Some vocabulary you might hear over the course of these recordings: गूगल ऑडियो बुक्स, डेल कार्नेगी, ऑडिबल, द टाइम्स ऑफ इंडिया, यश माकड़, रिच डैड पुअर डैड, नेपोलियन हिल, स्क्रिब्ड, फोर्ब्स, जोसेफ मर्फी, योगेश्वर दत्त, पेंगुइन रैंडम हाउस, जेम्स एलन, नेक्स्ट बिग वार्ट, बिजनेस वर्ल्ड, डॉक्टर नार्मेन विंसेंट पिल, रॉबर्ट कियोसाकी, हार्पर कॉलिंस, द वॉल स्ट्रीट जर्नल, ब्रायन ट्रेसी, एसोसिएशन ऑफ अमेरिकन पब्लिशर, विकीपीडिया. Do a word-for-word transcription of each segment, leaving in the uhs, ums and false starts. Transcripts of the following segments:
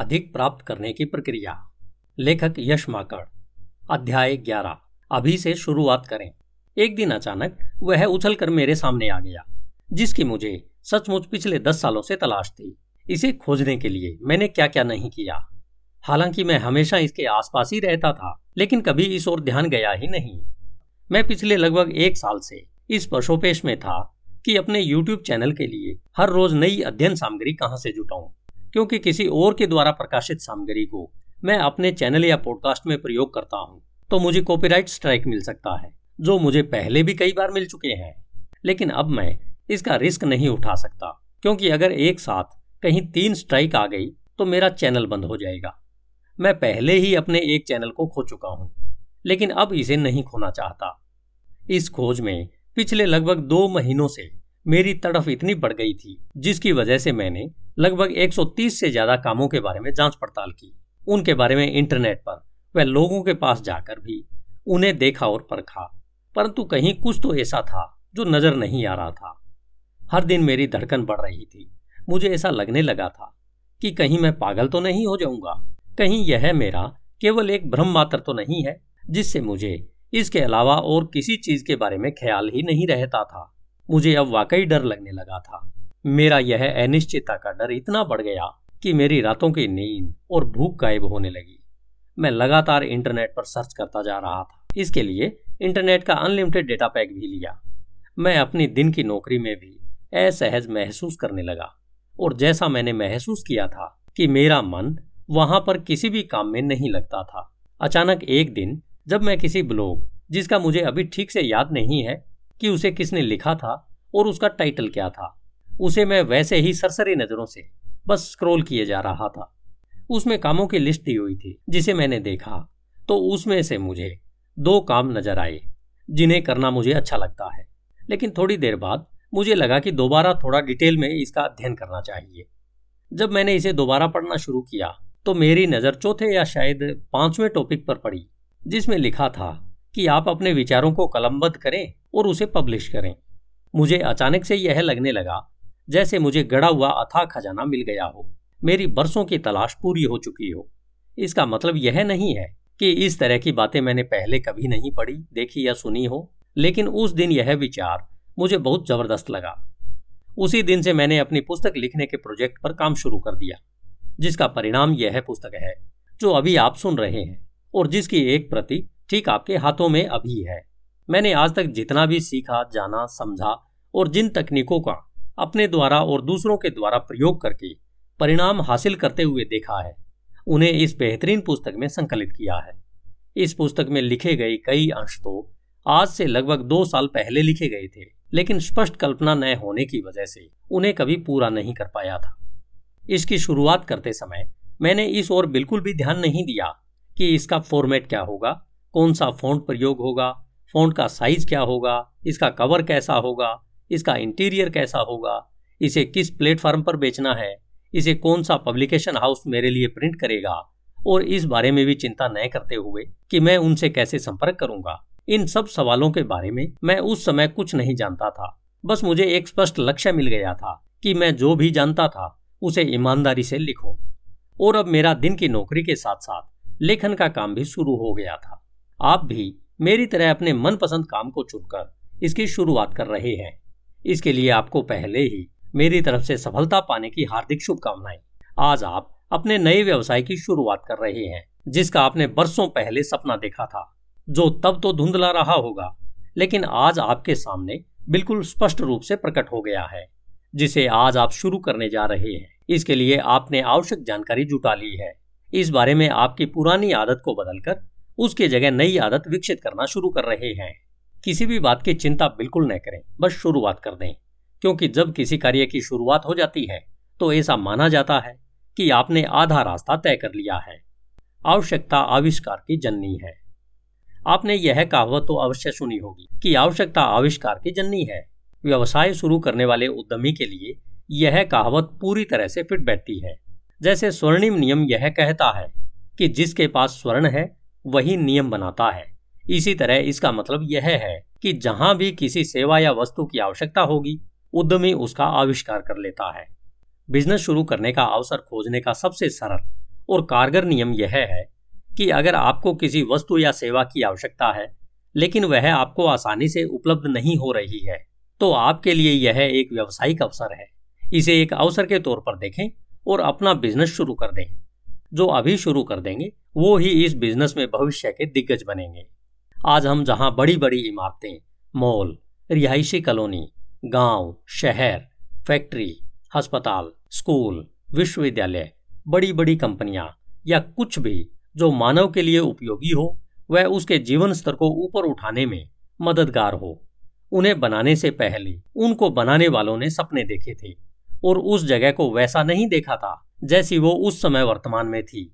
अधिक प्राप्त करने की प्रक्रिया। लेखक यश माकड़। अध्याय ग्यारह। अभी से शुरुआत करें। एक दिन अचानक वह उछलकर मेरे सामने आ गया, जिसकी मुझे सचमुच पिछले दस सालों से तलाश थी। इसे खोजने के लिए मैंने क्या क्या नहीं किया। हालांकि मैं हमेशा इसके आसपास ही रहता था, लेकिन कभी इस ओर ध्यान गया ही नहीं। मैं पिछले लगभग एक साल से इस पशोपेश में था कि अपने यूट्यूब चैनल के लिए हर रोज नई अध्ययन सामग्री कहाँ से जुटाऊं, क्योंकि किसी और के द्वारा प्रकाशित सामग्री को मैं अपने चैनल या पॉडकास्ट में प्रयोग करता हूं तो मुझे कॉपीराइट स्ट्राइक मिल सकता है, जो मुझे पहले भी कई बार मिल चुके हैं। लेकिन अब मैं इसका रिस्क नहीं उठा सकता, क्योंकि अगर एक साथ कहीं तीन स्ट्राइक आ गई तो मेरा चैनल बंद हो जाएगा। मैं पहले ही अपने एक चैनल को खो चुका हूं, लेकिन अब इसे नहीं खोना चाहता। इस खोज में पिछले लगभग दो महीनों से मेरी तड़फ इतनी बढ़ गई थी, जिसकी वजह से मैंने लगभग एक सौ तीस से ज्यादा कामों के बारे में जांच पड़ताल की, उनके बारे में इंटरनेट पर वह लोगों के पास जाकर भी उन्हें देखा और परखा, परंतु कहीं कुछ तो ऐसा था जो नजर नहीं आ रहा था। हर दिन मेरी धड़कन बढ़ रही थी। मुझे ऐसा लगने लगा था कि कहीं मैं पागल तो नहीं हो जाऊंगा, कहीं यह मेरा केवल एक भ्रम मात्र तो नहीं है, जिससे मुझे इसके अलावा और किसी चीज के बारे में ख्याल ही नहीं रहता था। मुझे अब वाकई डर लगने लगा था। मेरा यह अनिश्चितता का डर इतना बढ़ गया कि मेरी रातों की नींद और भूख गायब होने लगी। मैं लगातार इंटरनेट पर सर्च करता जा रहा था। इसके लिए इंटरनेट का अनलिमिटेड डेटा पैक भी लिया। मैं अपनी दिन की नौकरी में भी असहज महसूस करने लगा, और जैसा मैंने महसूस किया था कि मेरा मन वहां पर किसी भी काम में नहीं लगता था। अचानक एक दिन जब मैं किसी ब्लॉग, जिसका मुझे अभी ठीक से याद नहीं है कि उसे किसने लिखा था और उसका टाइटल क्या था, उसे मैं वैसे ही सरसरी नजरों से बस स्क्रॉल किए जा रहा था। उसमें कामों की लिस्ट दी हुई थी, जिसे मैंने देखा तो उसमें से मुझे दो काम नजर आए जिन्हें करना मुझे अच्छा लगता है, लेकिन थोड़ी देर बाद मुझे लगा कि दोबारा थोड़ा डिटेल में इसका अध्ययन करना चाहिए। जब मैंने इसे दोबारा पढ़ना शुरू किया तो मेरी नज़र चौथे या शायद पांचवें टॉपिक पर पड़ी, जिसमें लिखा था कि आप अपने विचारों को कलमबद्ध करें और उसे पब्लिश करें। मुझे अचानक से यह लगने लगा जैसे मुझे गड़ा हुआ अथाह खजाना मिल गया हो, मेरी बरसों की तलाश पूरी हो चुकी हो। इसका मतलब यह नहीं है कि इस तरह की बातें मैंने पहले कभी नहीं पढ़ी, देखी या सुनी हो, लेकिन उस दिन यह विचार मुझे बहुत जबरदस्त लगा। उसी दिन से मैंने अपनी पुस्तक लिखने के प्रोजेक्ट पर काम शुरू कर दिया, जिसका परिणाम यह पुस्तक है जो अभी आप सुन रहे हैं और जिसकी एक प्रति ठीक आपके हाथों में अभी है। मैंने आज तक जितना भी सीखा, जाना, समझा और जिन तकनीकों का अपने द्वारा और दूसरों के द्वारा प्रयोग करके परिणाम हासिल करते हुए देखा है, उन्हें इस बेहतरीन पुस्तक में संकलित किया है। इस पुस्तक में लिखे गए कई अंश तो आज से लगभग दो साल पहले लिखे गए थे, लेकिन स्पष्ट कल्पना न होने की वजह से उन्हें कभी पूरा नहीं कर पाया था। इसकी शुरुआत करते समय मैंने इस ओर बिल्कुल भी ध्यान नहीं दिया कि इसका फॉर्मेट क्या होगा, कौन सा फ़ॉन्ट प्रयोग होगा, फ़ॉन्ट का साइज क्या होगा, इसका कवर कैसा होगा, इसका इंटीरियर कैसा होगा, इसे किस प्लेटफॉर्म पर बेचना है, इसे कौन सा पब्लिकेशन हाउस मेरे लिए प्रिंट करेगा, और इस बारे में भी चिंता न करते हुए कि मैं उनसे कैसे संपर्क करूंगा। इन सब सवालों के बारे में मैं उस समय कुछ नहीं जानता था। बस मुझे एक स्पष्ट लक्ष्य मिल गया था कि मैं जो भी जानता था उसे ईमानदारी से लिखूं, और अब मेरा दिन की नौकरी के साथ साथ लेखन का काम भी शुरू हो गया था। आप भी मेरी तरह अपने मनपसंद काम को चुनकर इसकी शुरुआत कर रहे हैं। इसके लिए आपको पहले ही मेरी तरफ से सफलता पाने की हार्दिक शुभकामनाएं। आज आप अपने नए व्यवसाय की शुरुआत कर रहे हैं, जिसका आपने बरसों पहले सपना देखा था, जो तब तो धुंधला रहा होगा, लेकिन आज आपके सामने बिल्कुल स्पष्ट रूप से प्रकट हो गया है, जिसे आज आप शुरू करने जा रहे हैं। इसके लिए आपने आवश्यक जानकारी जुटा ली है। इस बारे में आपकी पुरानी आदत को बदलकर उसके जगह नई आदत विकसित करना शुरू कर रहे हैं। किसी भी बात की चिंता बिल्कुल न करें, बस शुरुआत कर दें, क्योंकि जब किसी कार्य की शुरुआत हो जाती है तो ऐसा माना जाता है कि आपने आधा रास्ता तय कर लिया है। आवश्यकता आविष्कार की जननी है। आपने यह कहावत तो अवश्य सुनी होगी कि आवश्यकता आविष्कार की जननी है। व्यवसाय शुरू करने वाले उद्यमी के लिए यह कहावत पूरी तरह से फिट बैठती है। जैसे स्वर्णिम नियम यह कहता है कि जिसके पास स्वर्ण है वही नियम बनाता है, इसी तरह इसका मतलब यह है कि जहां भी किसी सेवा या वस्तु की आवश्यकता होगी, उद्यमी उसका आविष्कार कर लेता है। बिजनेस शुरू करने का अवसर खोजने का सबसे सरल और कारगर नियम यह है कि अगर आपको किसी वस्तु या सेवा की आवश्यकता है लेकिन वह आपको आसानी से उपलब्ध नहीं हो रही है, तो आपके लिए यह एक व्यावसायिक अवसर है। इसे एक अवसर के तौर पर देखें और अपना बिजनेस शुरू कर दें। जो अभी शुरू कर देंगे वो ही इस बिजनेस में भविष्य के दिग्गज बनेंगे। आज हम जहां बड़ी बड़ी इमारतें, मॉल, रिहायशी कॉलोनी, गांव, शहर, फैक्ट्री, अस्पताल, स्कूल, विश्वविद्यालय, बड़ी बड़ी कंपनियां या कुछ भी जो मानव के लिए उपयोगी हो वह उसके जीवन स्तर को ऊपर उठाने में मददगार हो, उन्हें बनाने से पहले उनको बनाने वालों ने सपने देखे थे और उस जगह को वैसा नहीं देखा था जैसी वो उस समय वर्तमान में थी।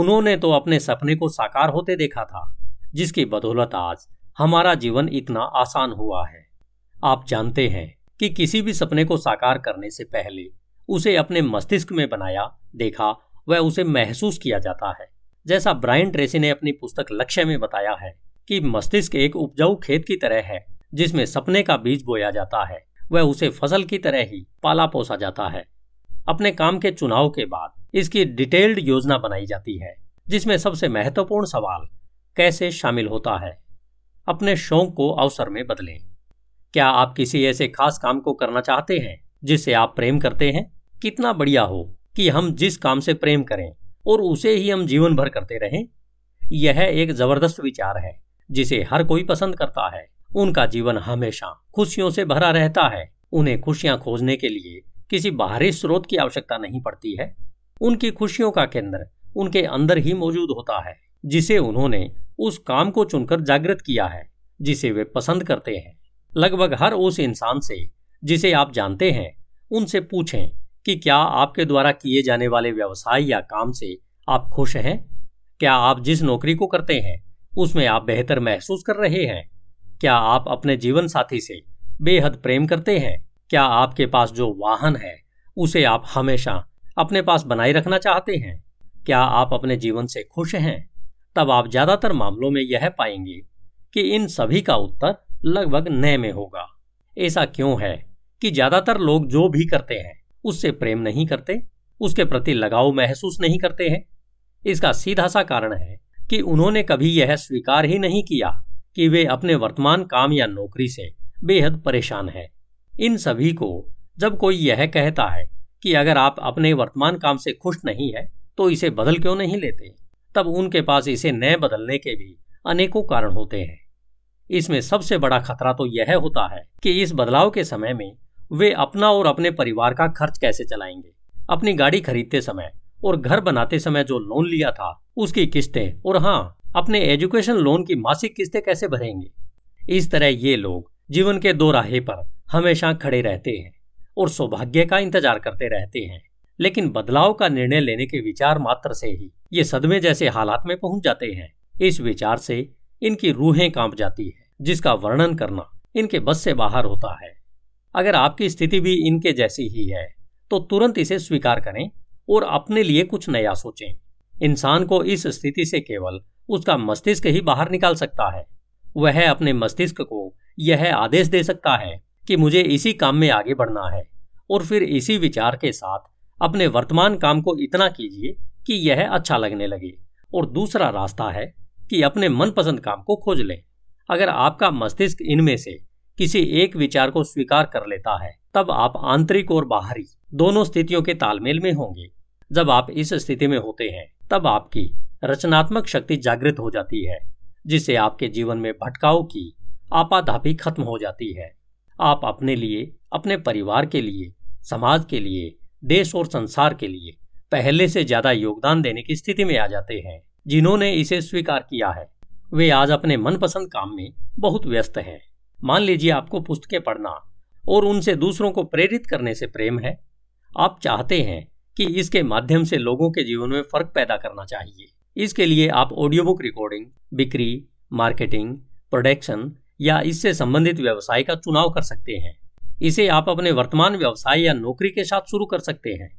उन्होंने तो अपने सपने को साकार होते देखा था, जिसकी बदौलत आज हमारा जीवन इतना आसान हुआ है। आप जानते हैं कि किसी भी सपने को साकार करने से पहले उसे अपने मस्तिष्क में बनाया, देखा व उसे महसूस किया जाता है। जैसा ब्रायन ट्रेसी ने अपनी पुस्तक लक्ष्य में बताया है कि मस्तिष्क एक उपजाऊ खेत की तरह है जिसमें सपने का बीज बोया जाता है वह उसे फसल की तरह ही पाला पोसा जाता है। अपने काम के चुनाव के बाद इसकी डिटेल्ड योजना बनाई जाती है जिसमें सबसे महत्वपूर्ण सवाल कैसे शामिल होता है। अपने शौक को अवसर में बदलें। क्या आप किसी ऐसे खास काम को करना चाहते हैं जिसे आप प्रेम करते हैं? कितना बढ़िया हो कि हम जिस काम से प्रेम करें और उसे ही हम जीवन भर करते रहें। यह एक जबरदस्त विचार है जिसे हर कोई पसंद करता है। उनका जीवन हमेशा खुशियों से भरा रहता है। उन्हें खुशियां खोजने के लिए किसी बाहरी स्रोत की आवश्यकता नहीं पड़ती है। उनकी खुशियों का केंद्र उनके अंदर ही मौजूद होता है जिसे उन्होंने उस काम को चुनकर जागृत किया है जिसे वे पसंद करते हैं। लगभग हर उस इंसान से जिसे आप जानते हैं उनसे पूछें कि क्या आपके द्वारा किए जाने वाले व्यवसाय या काम से आप खुश हैं? क्या आप जिस नौकरी को करते हैं उसमें आप बेहतर महसूस कर रहे हैं? क्या आप अपने जीवन साथी से बेहद प्रेम करते हैं? क्या आपके पास जो वाहन है उसे आप हमेशा अपने पास बनाए रखना चाहते हैं? क्या आप अपने जीवन से खुश हैं? तब आप ज्यादातर मामलों में यह पाएंगे कि इन सभी का उत्तर लगभग न में होगा। ऐसा क्यों है कि ज्यादातर लोग जो भी करते हैं उससे प्रेम नहीं करते, उसके प्रति लगाव महसूस नहीं करते हैं? इसका सीधा सा कारण है कि उन्होंने कभी यह स्वीकार ही नहीं किया कि वे अपने वर्तमान काम या नौकरी से बेहद परेशान हैं। इन सभी को जब कोई यह कहता है कि अगर आप अपने वर्तमान काम से खुश नहीं है तो इसे बदल क्यों नहीं लेते, तब उनके पास इसे न बदलने के भी अनेकों कारण होते हैं। इसमें सबसे बड़ा खतरा तो यह होता है कि इस बदलाव के समय में वे अपना और अपने परिवार का खर्च कैसे चलाएंगे। अपनी गाड़ी खरीदते समय और घर बनाते समय जो लोन लिया था उसकी किस्तें, और हाँ, अपने एजुकेशन लोन की मासिक किस्तें कैसे भरेंगे। इस तरह ये लोग जीवन के दो राहे पर हमेशा खड़े रहते हैं और सौभाग्य का इंतजार करते रहते हैं, लेकिन बदलाव का निर्णय लेने के विचार मात्र से ही ये सदमे जैसे हालात में पहुंच जाते हैं। इस विचार से इनकी रूहें कांप जाती है जिसका वर्णन करना इनके बस से बाहर होता है। अगर आपकी स्थिति भी इनके जैसी ही है तो तुरंत इसे स्वीकार करें और अपने लिए कुछ नया सोचें। इंसान को इस स्थिति से केवल उसका मस्तिष्क ही बाहर निकाल सकता है। वह अपने मस्तिष्क को यह आदेश दे सकता है कि मुझे इसी काम में आगे बढ़ना है, और फिर इसी विचार के साथ अपने वर्तमान काम को इतना कीजिए कि यह अच्छा लगने लगे। और दूसरा रास्ता है कि अपने मनपसंद काम को खोज लें। अगर आपका मस्तिष्क इनमें से किसी एक विचार को स्वीकार कर लेता है तब आप आंतरिक और बाहरी दोनों स्थितियों के तालमेल में होंगे। जब आप इस स्थिति में होते हैं तब आपकी रचनात्मक शक्ति जागृत हो जाती है जिससे आपके जीवन में भटकाव की आपाधापी खत्म हो जाती है। आप अपने लिए, अपने परिवार के लिए, समाज के लिए, देश और संसार के लिए पहले से ज्यादा योगदान देने की स्थिति में आ जाते हैं। जिन्होंने इसे स्वीकार किया है वे आज अपने मनपसंद काम में बहुत व्यस्त हैं। मान लीजिए आपको पुस्तकें पढ़ना और उनसे दूसरों को प्रेरित करने से प्रेम है। आप चाहते हैं कि इसके माध्यम से लोगों के जीवन में फर्क पैदा करना चाहिए। इसके लिए आप ऑडियो बुक रिकॉर्डिंग, बिक्री, मार्केटिंग, प्रोडक्शन या इससे संबंधित व्यवसाय का चुनाव कर सकते हैं। इसे आप अपने वर्तमान व्यवसाय या नौकरी के साथ शुरू कर सकते हैं।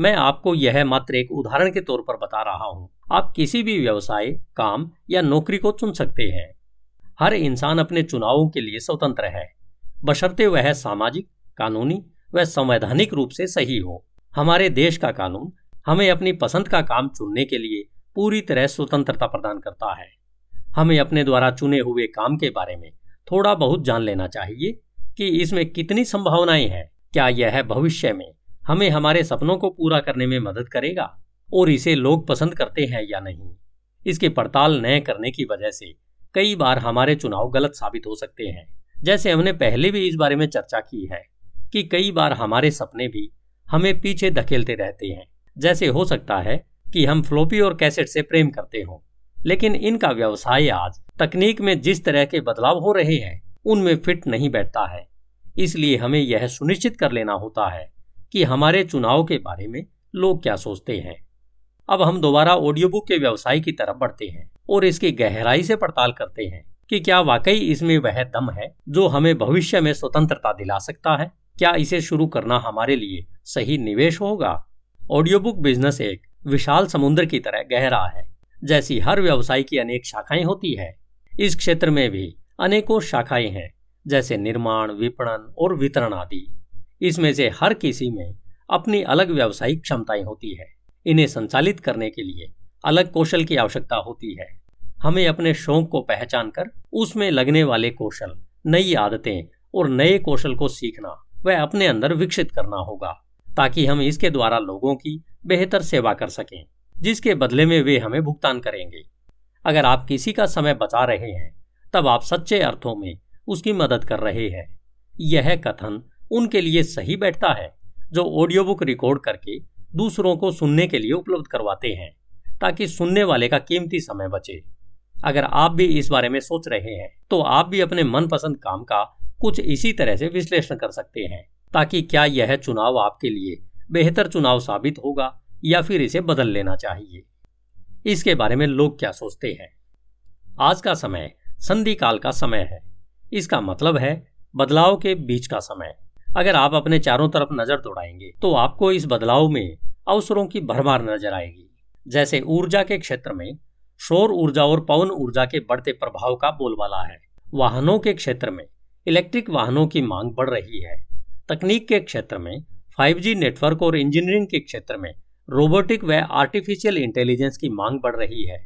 मैं आपको यह मात्र एक उदाहरण के तौर पर बता रहा हूँ। आप किसी भी व्यवसाय, काम या नौकरी को चुन सकते हैं। हर इंसान अपने चुनावों के लिए स्वतंत्र है, बशर्ते वह सामाजिक, कानूनी व संवैधानिक रूप से सही हो। हमारे देश का कानून हमें अपनी पसंद का काम चुनने के लिए पूरी तरह स्वतंत्रता प्रदान करता है। हमें अपने द्वारा चुने हुए काम के बारे में थोड़ा बहुत जान लेना चाहिए कि इसमें कितनी संभावनाएं हैं, क्या यह भविष्य में हमें हमारे सपनों को पूरा करने में मदद करेगा और इसे लोग पसंद करते हैं या नहीं। इसके पड़ताल न करने की वजह से कई बार हमारे चुनाव गलत साबित हो सकते हैं। जैसे हमने पहले भी इस बारे में चर्चा की है कि कई बार हमारे सपने भी हमें पीछे धकेलते रहते हैं। जैसे हो सकता है कि हम फ्लॉपी और कैसेट से प्रेम करते हों, लेकिन इनका व्यवसाय आज तकनीक में जिस तरह के बदलाव हो रहे हैं उनमें फिट नहीं बैठता है। इसलिए हमें यह सुनिश्चित कर लेना होता है कि हमारे चुनाव के बारे में लोग क्या सोचते हैं। अब हम दोबारा ऑडियो बुक के व्यवसाय की तरफ बढ़ते हैं और इसकी गहराई से पड़ताल करते हैं कि क्या वाकई इसमें वह दम है जो हमें भविष्य में स्वतंत्रता दिला सकता है। क्या इसे शुरू करना हमारे लिए सही निवेश होगा। ऑडियो बुक बिजनेस एक विशाल समुद्र की तरह गहरा है। जैसी हर व्यवसाय की अनेक शाखाएं होती है, इस क्षेत्र में भी अनेकों शाखाएं हैं, जैसे निर्माण, विपणन और वितरण आदि। इसमें से हर किसी में अपनी अलग व्यावसायिक क्षमताएं होती है। इन्हें संचालित करने के लिए अलग कौशल की आवश्यकता होती है। हमें अपने शौक को पहचान कर उसमें लगने वाले कौशल, नई आदतें और नए कौशल को सीखना वह अपने अंदर विकसित करना होगा, ताकि हम इसके द्वारा लोगों की बेहतर सेवा कर सकें, जिसके बदले में वे हमें भुगतान करेंगे। अगर आप किसी का समय बचा रहे हैं, तब आप सच्चे अर्थों में उसकी मदद कर रहे हैं। यह कथन उनके लिए सही बैठता है जो ऑडियो बुक रिकॉर्ड करके दूसरों को सुनने के लिए उपलब्ध करवाते हैं, ताकि सुनने वाले का कीमती समय बचे। अगर आप भी इस बारे में सोच रहे हैं, तो आप भी अपने मनपसंद काम का कुछ इसी तरह से विश्लेषण कर सकते हैं, ताकि क्या यह चुनाव आपके लिए बेहतर चुनाव साबित होगा या फिर इसे बदल लेना चाहिए। इसके बारे में लोग क्या सोचते हैं। आज का समय संधि काल का समय है। इसका मतलब है बदलाव के बीच का समय। अगर आप अपने चारों तरफ नजर दौड़ाएंगे तो आपको इस बदलाव में अवसरों की भरमार नजर आएगी। जैसे ऊर्जा के क्षेत्र में सौर ऊर्जा और पवन ऊर्जा के बढ़ते प्रभाव का बोलबाला है। वाहनों के क्षेत्र में इलेक्ट्रिक वाहनों की मांग बढ़ रही है। तकनीक के क्षेत्र में फाइव जी नेटवर्क और इंजीनियरिंग के क्षेत्र में रोबोटिक व आर्टिफिशियल इंटेलिजेंस की मांग बढ़ रही है।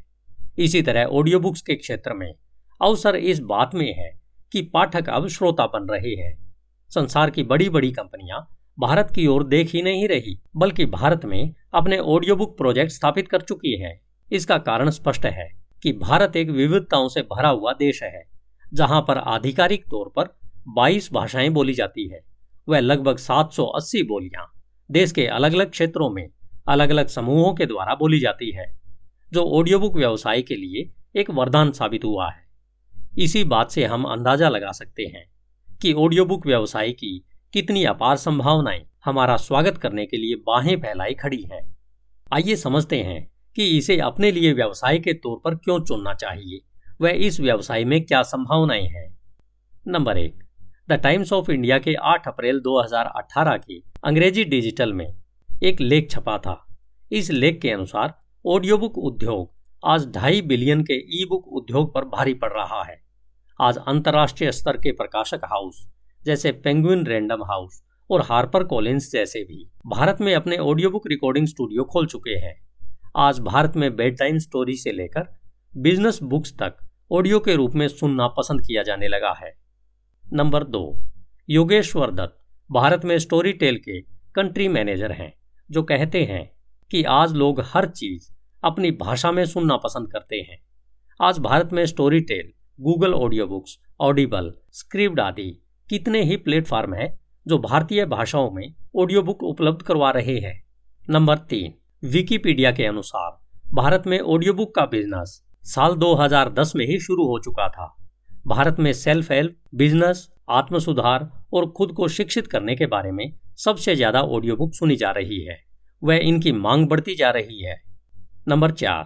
इसी तरह ऑडियो बुक्स के क्षेत्र में अवसर इस बात में है कि पाठक अब श्रोता बन रहे हैं। संसार की बड़ी बड़ी कंपनियां भारत की ओर देख ही नहीं रही, बल्कि भारत में अपने ऑडियो बुक प्रोजेक्ट स्थापित कर चुकी हैं। इसका कारण स्पष्ट है कि भारत एक विविधताओं से भरा हुआ देश है, जहां पर आधिकारिक तौर पर बाईस भाषाएं बोली जाती है। वह लगभग सात सौ अस्सी बोलियां देश के अलग अलग क्षेत्रों में अलग अलग समूहों के द्वारा बोली जाती है, जो ऑडियो बुक व्यवसाय के लिए एक वरदान साबित हुआ है। इसी बात से हम अंदाजा लगा सकते हैं कि ऑडियो बुक व्यवसाय की कितनी अपार संभावनाएं हमारा स्वागत करने के लिए बाहें फैलाई खड़ी हैं। आइए समझते हैं कि इसे अपने लिए व्यवसाय के तौर पर क्यों चुनना चाहिए व इस व्यवसाय में क्या संभावनाएं हैं। नंबर एक, द टाइम्स ऑफ इंडिया के आठ अप्रैल दो हज़ार अठारह के अंग्रेजी डिजिटल में एक लेख छपा था। इस लेख के अनुसार ऑडियो बुक उद्योग आज ढाई बिलियन के ई बुक उद्योग पर भारी पड़ रहा है। आज अंतर्राष्ट्रीय स्तर के प्रकाशक हाउस जैसे पेंगुइन रैंडम हाउस और हार्पर कॉलिंस जैसे भी भारत में अपने ऑडियो बुक रिकॉर्डिंग स्टूडियो खोल चुके हैं। आज भारत में बेड टाइम स्टोरी से लेकर बिजनेस बुक्स तक ऑडियो के रूप में सुनना पसंद किया जाने लगा है। नंबर दो, योगेश्वर दत्त भारत में स्टोरीटेल के कंट्री मैनेजर हैं, जो कहते हैं कि आज लोग हर चीज अपनी भाषा में सुनना पसंद करते हैं। आज भारत में Storytel, गूगल ऑडियो बुक्स, ऑडिबल, स्क्रिब्ड आदि कितने ही प्लेटफॉर्म हैं जो भारतीय भाषाओं में ऑडियो बुक उपलब्ध करवा रहे हैं। नंबर तीन, विकीपीडिया के अनुसार भारत में ऑडियो बुक का बिजनेस साल दो हज़ार दस में ही शुरू हो चुका था। भारत में सेल्फ हेल्प, बिजनेस, आत्म सुधार और खुद को शिक्षित करने के बारे में सबसे ज्यादा ऑडियो बुक सुनी जा रही है वह इनकी मांग बढ़ती जा रही है। नंबर चार,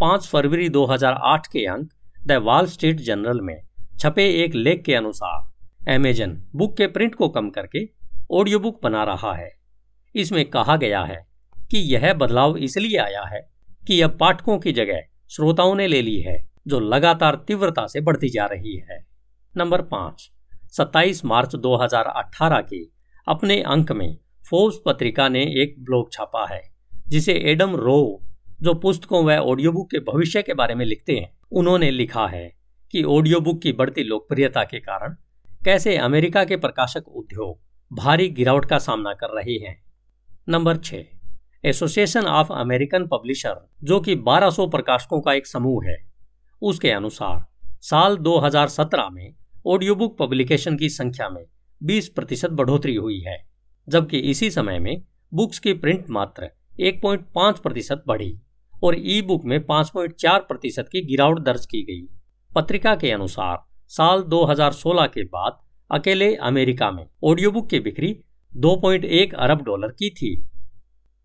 पाँच फरवरी दो हजार आठ के अंक द वॉल स्ट्रीट जर्नल में छपे एक लेख के अनुसार एमेजन बुक के प्रिंट को कम करके ऑडियो बुक बना रहा है। इसमें कहा गया है कि यह बदलाव इसलिए आया है कि अब पाठकों की जगह श्रोताओं ने ले ली है, जो लगातार तीव्रता से बढ़ती जा रही है। नंबर पाँच, सत्ताईस मार्च दो हज़ार अठारह के अपने अंक में फोर्ब्स पत्रिका ने एक ब्लॉग छापा है जिसे एडम रो, जो पुस्तकों व ऑडियो बुक के भविष्य के बारे में लिखते हैं, उन्होंने लिखा है कि ऑडियो बुक की बढ़ती लोकप्रियता के कारण कैसे अमेरिका के प्रकाशक उद्योग भारी गिरावट का सामना कर रहे हैं। नंबर छः, एसोसिएशन ऑफ अमेरिकन पब्लिशर, जो कि बारह सौ प्रकाशकों का एक समूह है, उसके अनुसार साल दो हज़ार सत्रह में ऑडियो बुक पब्लिकेशन की संख्या में बीस प्रतिशत बढ़ोतरी हुई है, जबकि इसी समय में बुक्स की प्रिंट मात्र एक दशमलव पाँच प्रतिशत बढ़ी और ई बुक में पाँच दशमलव चार प्रतिशत की गिरावट दर्ज की गई। पत्रिका के अनुसार साल दो हज़ार सोलह के बाद अकेले अमेरिका में ऑडियो बुक की बिक्री दो दशमलव एक अरब डॉलर की थी।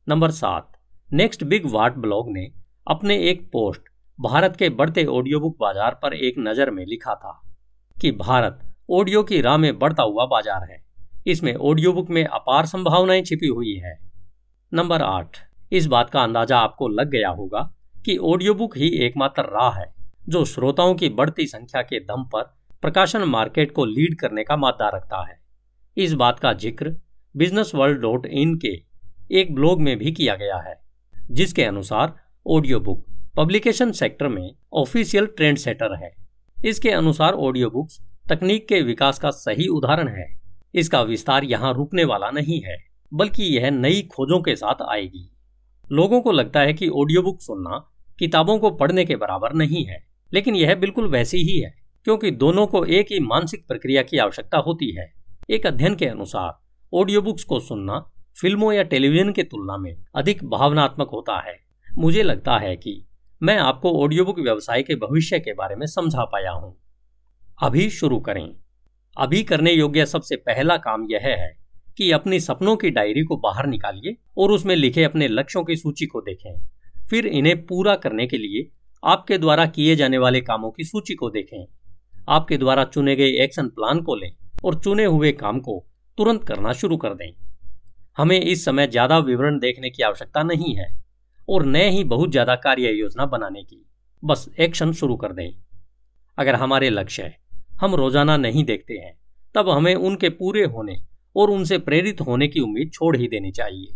नंबर सात, नेक्स्ट बिग वार्ट ब्लॉग ने अपने एक पोस्ट भारत के बढ़ते ऑडियो बुक बाजार पर एक नज़र में लिखा था कि भारत ऑडियो की राह में बढ़ता हुआ बाजार है, इसमें ऑडियो बुक में अपार संभावनाएं छिपी हुई है। नंबर आठ, इस बात का अंदाजा आपको लग गया होगा कि ऑडियो बुक ही एकमात्र राह है जो श्रोताओं की बढ़ती संख्या के दम पर प्रकाशन मार्केट को लीड करने का मादा रखता है। इस बात का जिक्र बिजनेस वर्ल्ड डॉट इन के एक ब्लॉग में भी किया गया है, जिसके अनुसार ऑडियो बुक पब्लिकेशन सेक्टर में ऑफिशियल ट्रेंड सेटर है। इसके अनुसार ऑडियो बुक्स तकनीक के विकास का सही उदाहरण है। इसका विस्तार यहाँ रुकने वाला नहीं है, बल्कि यह नई खोजों के साथ आएगी। लोगों को लगता है कि ऑडियो बुक सुनना किताबों को पढ़ने के बराबर नहीं है, लेकिन यह बिल्कुल वैसी ही है, क्योंकि दोनों को एक ही मानसिक प्रक्रिया की आवश्यकता होती है। एक अध्ययन के अनुसार ऑडियो बुक्स को सुनना फिल्मों या टेलीविजन के तुलना में अधिक भावनात्मक होता है। मुझे लगता है कि मैं आपको ऑडियो बुक व्यवसाय के भविष्य के बारे में समझा पाया हूँ। अभी शुरू करें। अभी करने योग्य सबसे पहला काम यह है कि अपनी सपनों की डायरी को बाहर निकालिए और उसमें लिखे अपने लक्ष्यों की सूची को देखें। फिर इन्हें पूरा करने के लिए आपके द्वारा किए जाने वाले कामों की सूची को देखें। आपके द्वारा चुने गए एक्शन प्लान को लें और चुने हुए काम को तुरंत करना शुरू कर दें। हमें इस समय ज़्यादा विवरण देखने की आवश्यकता नहीं है और न ही बहुत ज़्यादा कार्य योजना बनाने की, बस एक्शन शुरू कर दें। अगर हमारे लक्ष्य हम रोजाना नहीं देखते हैं, तब हमें उनके पूरे होने और उनसे प्रेरित होने की उम्मीद छोड़ ही देनी चाहिए,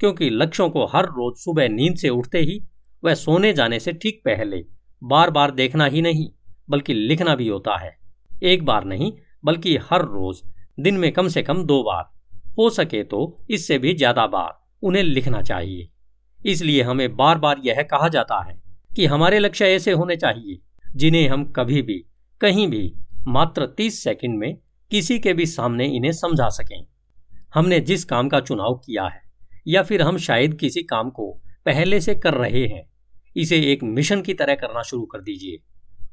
क्योंकि लक्ष्यों को हर रोज सुबह नींद से उठते ही वह सोने जाने से ठीक पहले बार बार देखना ही नहीं बल्कि लिखना भी होता है। एक बार नहीं बल्कि हर रोज दिन में कम से कम दो बार, हो सके तो इससे भी ज्यादा बार उन्हें लिखना चाहिए। इसलिए हमें बार बार यह कहा जाता है कि हमारे लक्ष्य ऐसे होने चाहिए जिन्हें हम कभी भी कहीं भी मात्र तीस सेकेंड में किसी के भी सामने इन्हें समझा सकें। हमने जिस काम का चुनाव किया है या फिर हम शायद किसी काम को पहले से कर रहे हैं, इसे एक मिशन की तरह करना शुरू कर दीजिए।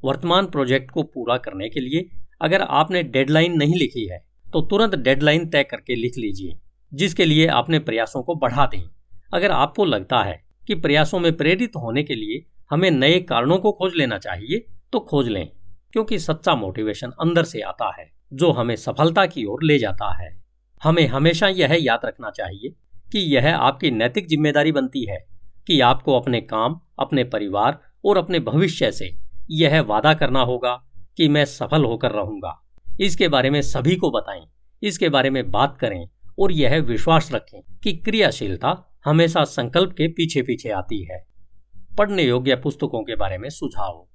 वर्तमान प्रोजेक्ट को पूरा करने के लिए अगर आपने डेडलाइन नहीं लिखी है तो तुरंत डेडलाइन तय करके लिख लीजिए, जिसके लिए आपने प्रयासों को बढ़ा दें। अगर आपको लगता है कि प्रयासों में प्रेरित होने के लिए हमें नए कारणों को खोज लेना चाहिए तो खोज लें, क्योंकि सच्चा मोटिवेशन अंदर से आता है जो हमें सफलता की ओर ले जाता है। हमें हमेशा यह याद रखना चाहिए कि यह आपकी नैतिक जिम्मेदारी बनती है कि आपको अपने काम, अपने परिवार और अपने भविष्य से यह वादा करना होगा कि मैं सफल होकर रहूंगा। इसके बारे में सभी को बताएं, इसके बारे में बात करें और यह विश्वास रखें कि क्रियाशीलता हमेशा संकल्प के पीछे पीछे आती है। पढ़ने योग्य पुस्तकों के बारे में सुझाव।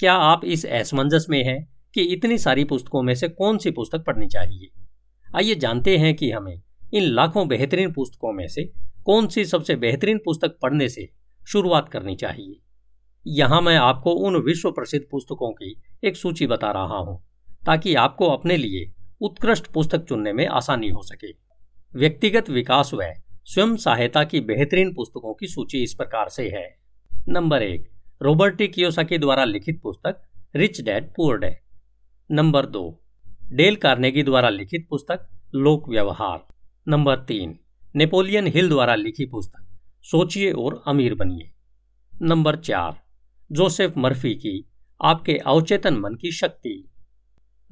क्या आप इस असमंजस में हैं कि इतनी सारी पुस्तकों में से कौन सी पुस्तक पढ़नी चाहिए? आइए जानते हैं कि हमें इन लाखों बेहतरीन पुस्तकों में से कौन सी सबसे बेहतरीन पुस्तक पढ़ने से शुरुआत करनी चाहिए। यहाँ मैं आपको उन विश्व प्रसिद्ध पुस्तकों की एक सूची बता रहा हूँ ताकि आपको अपने लिए उत्कृष्ट पुस्तक चुनने में आसानी हो सके। व्यक्तिगत विकास व स्वयं सहायता की बेहतरीन पुस्तकों की सूची इस प्रकार से है। नंबर एक, रॉबर्ट कियोसाकी द्वारा लिखित पुस्तक रिच डैड पुअर डैड। Number दो, डेल कार्नेगी द्वारा लिखित पुस्तक लोक व्यवहार। नंबर तीन, नेपोलियन हिल द्वारा लिखी पुस्तक सोचिए और अमीर बनिए। नंबर चार, जोसेफ मर्फी की आपके अवचेतन मन की शक्ति।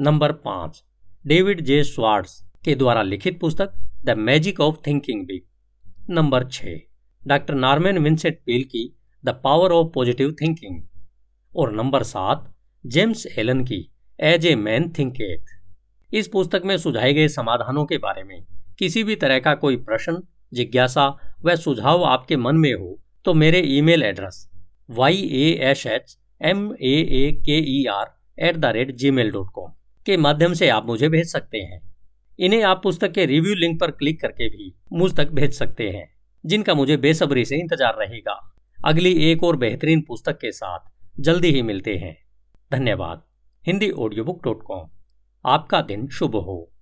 नंबर पाँच, डेविड जे स्वार्ड्स के द्वारा लिखित पुस्तक The Magic of Thinking Big. Number छः, डॉक्टर नार्मेन विंसेंट पिल की The Power of Positive Thinking. और नंबर सात, जेम्स एलन की As a Man Thinketh. इस पुस्तक में सुझाए गए समाधानों के बारे में किसी भी तरह का कोई प्रश्न, जिज्ञासा वह सुझाव आपके मन में हो तो मेरे email address Y A S H M A A K E R at the rate Gmail dot com के माध्यम से आप मुझे भेज सकते हैं। इन्हें आप पुस्तक के रिव्यू लिंक पर क्लिक करके भी मुझ तक भेज सकते हैं, जिनका मुझे बेसब्री से इंतजार रहेगा। अगली एक और बेहतरीन पुस्तक के साथ जल्दी ही मिलते हैं। धन्यवाद। Hindi audio book dot com. आपका दिन शुभ हो।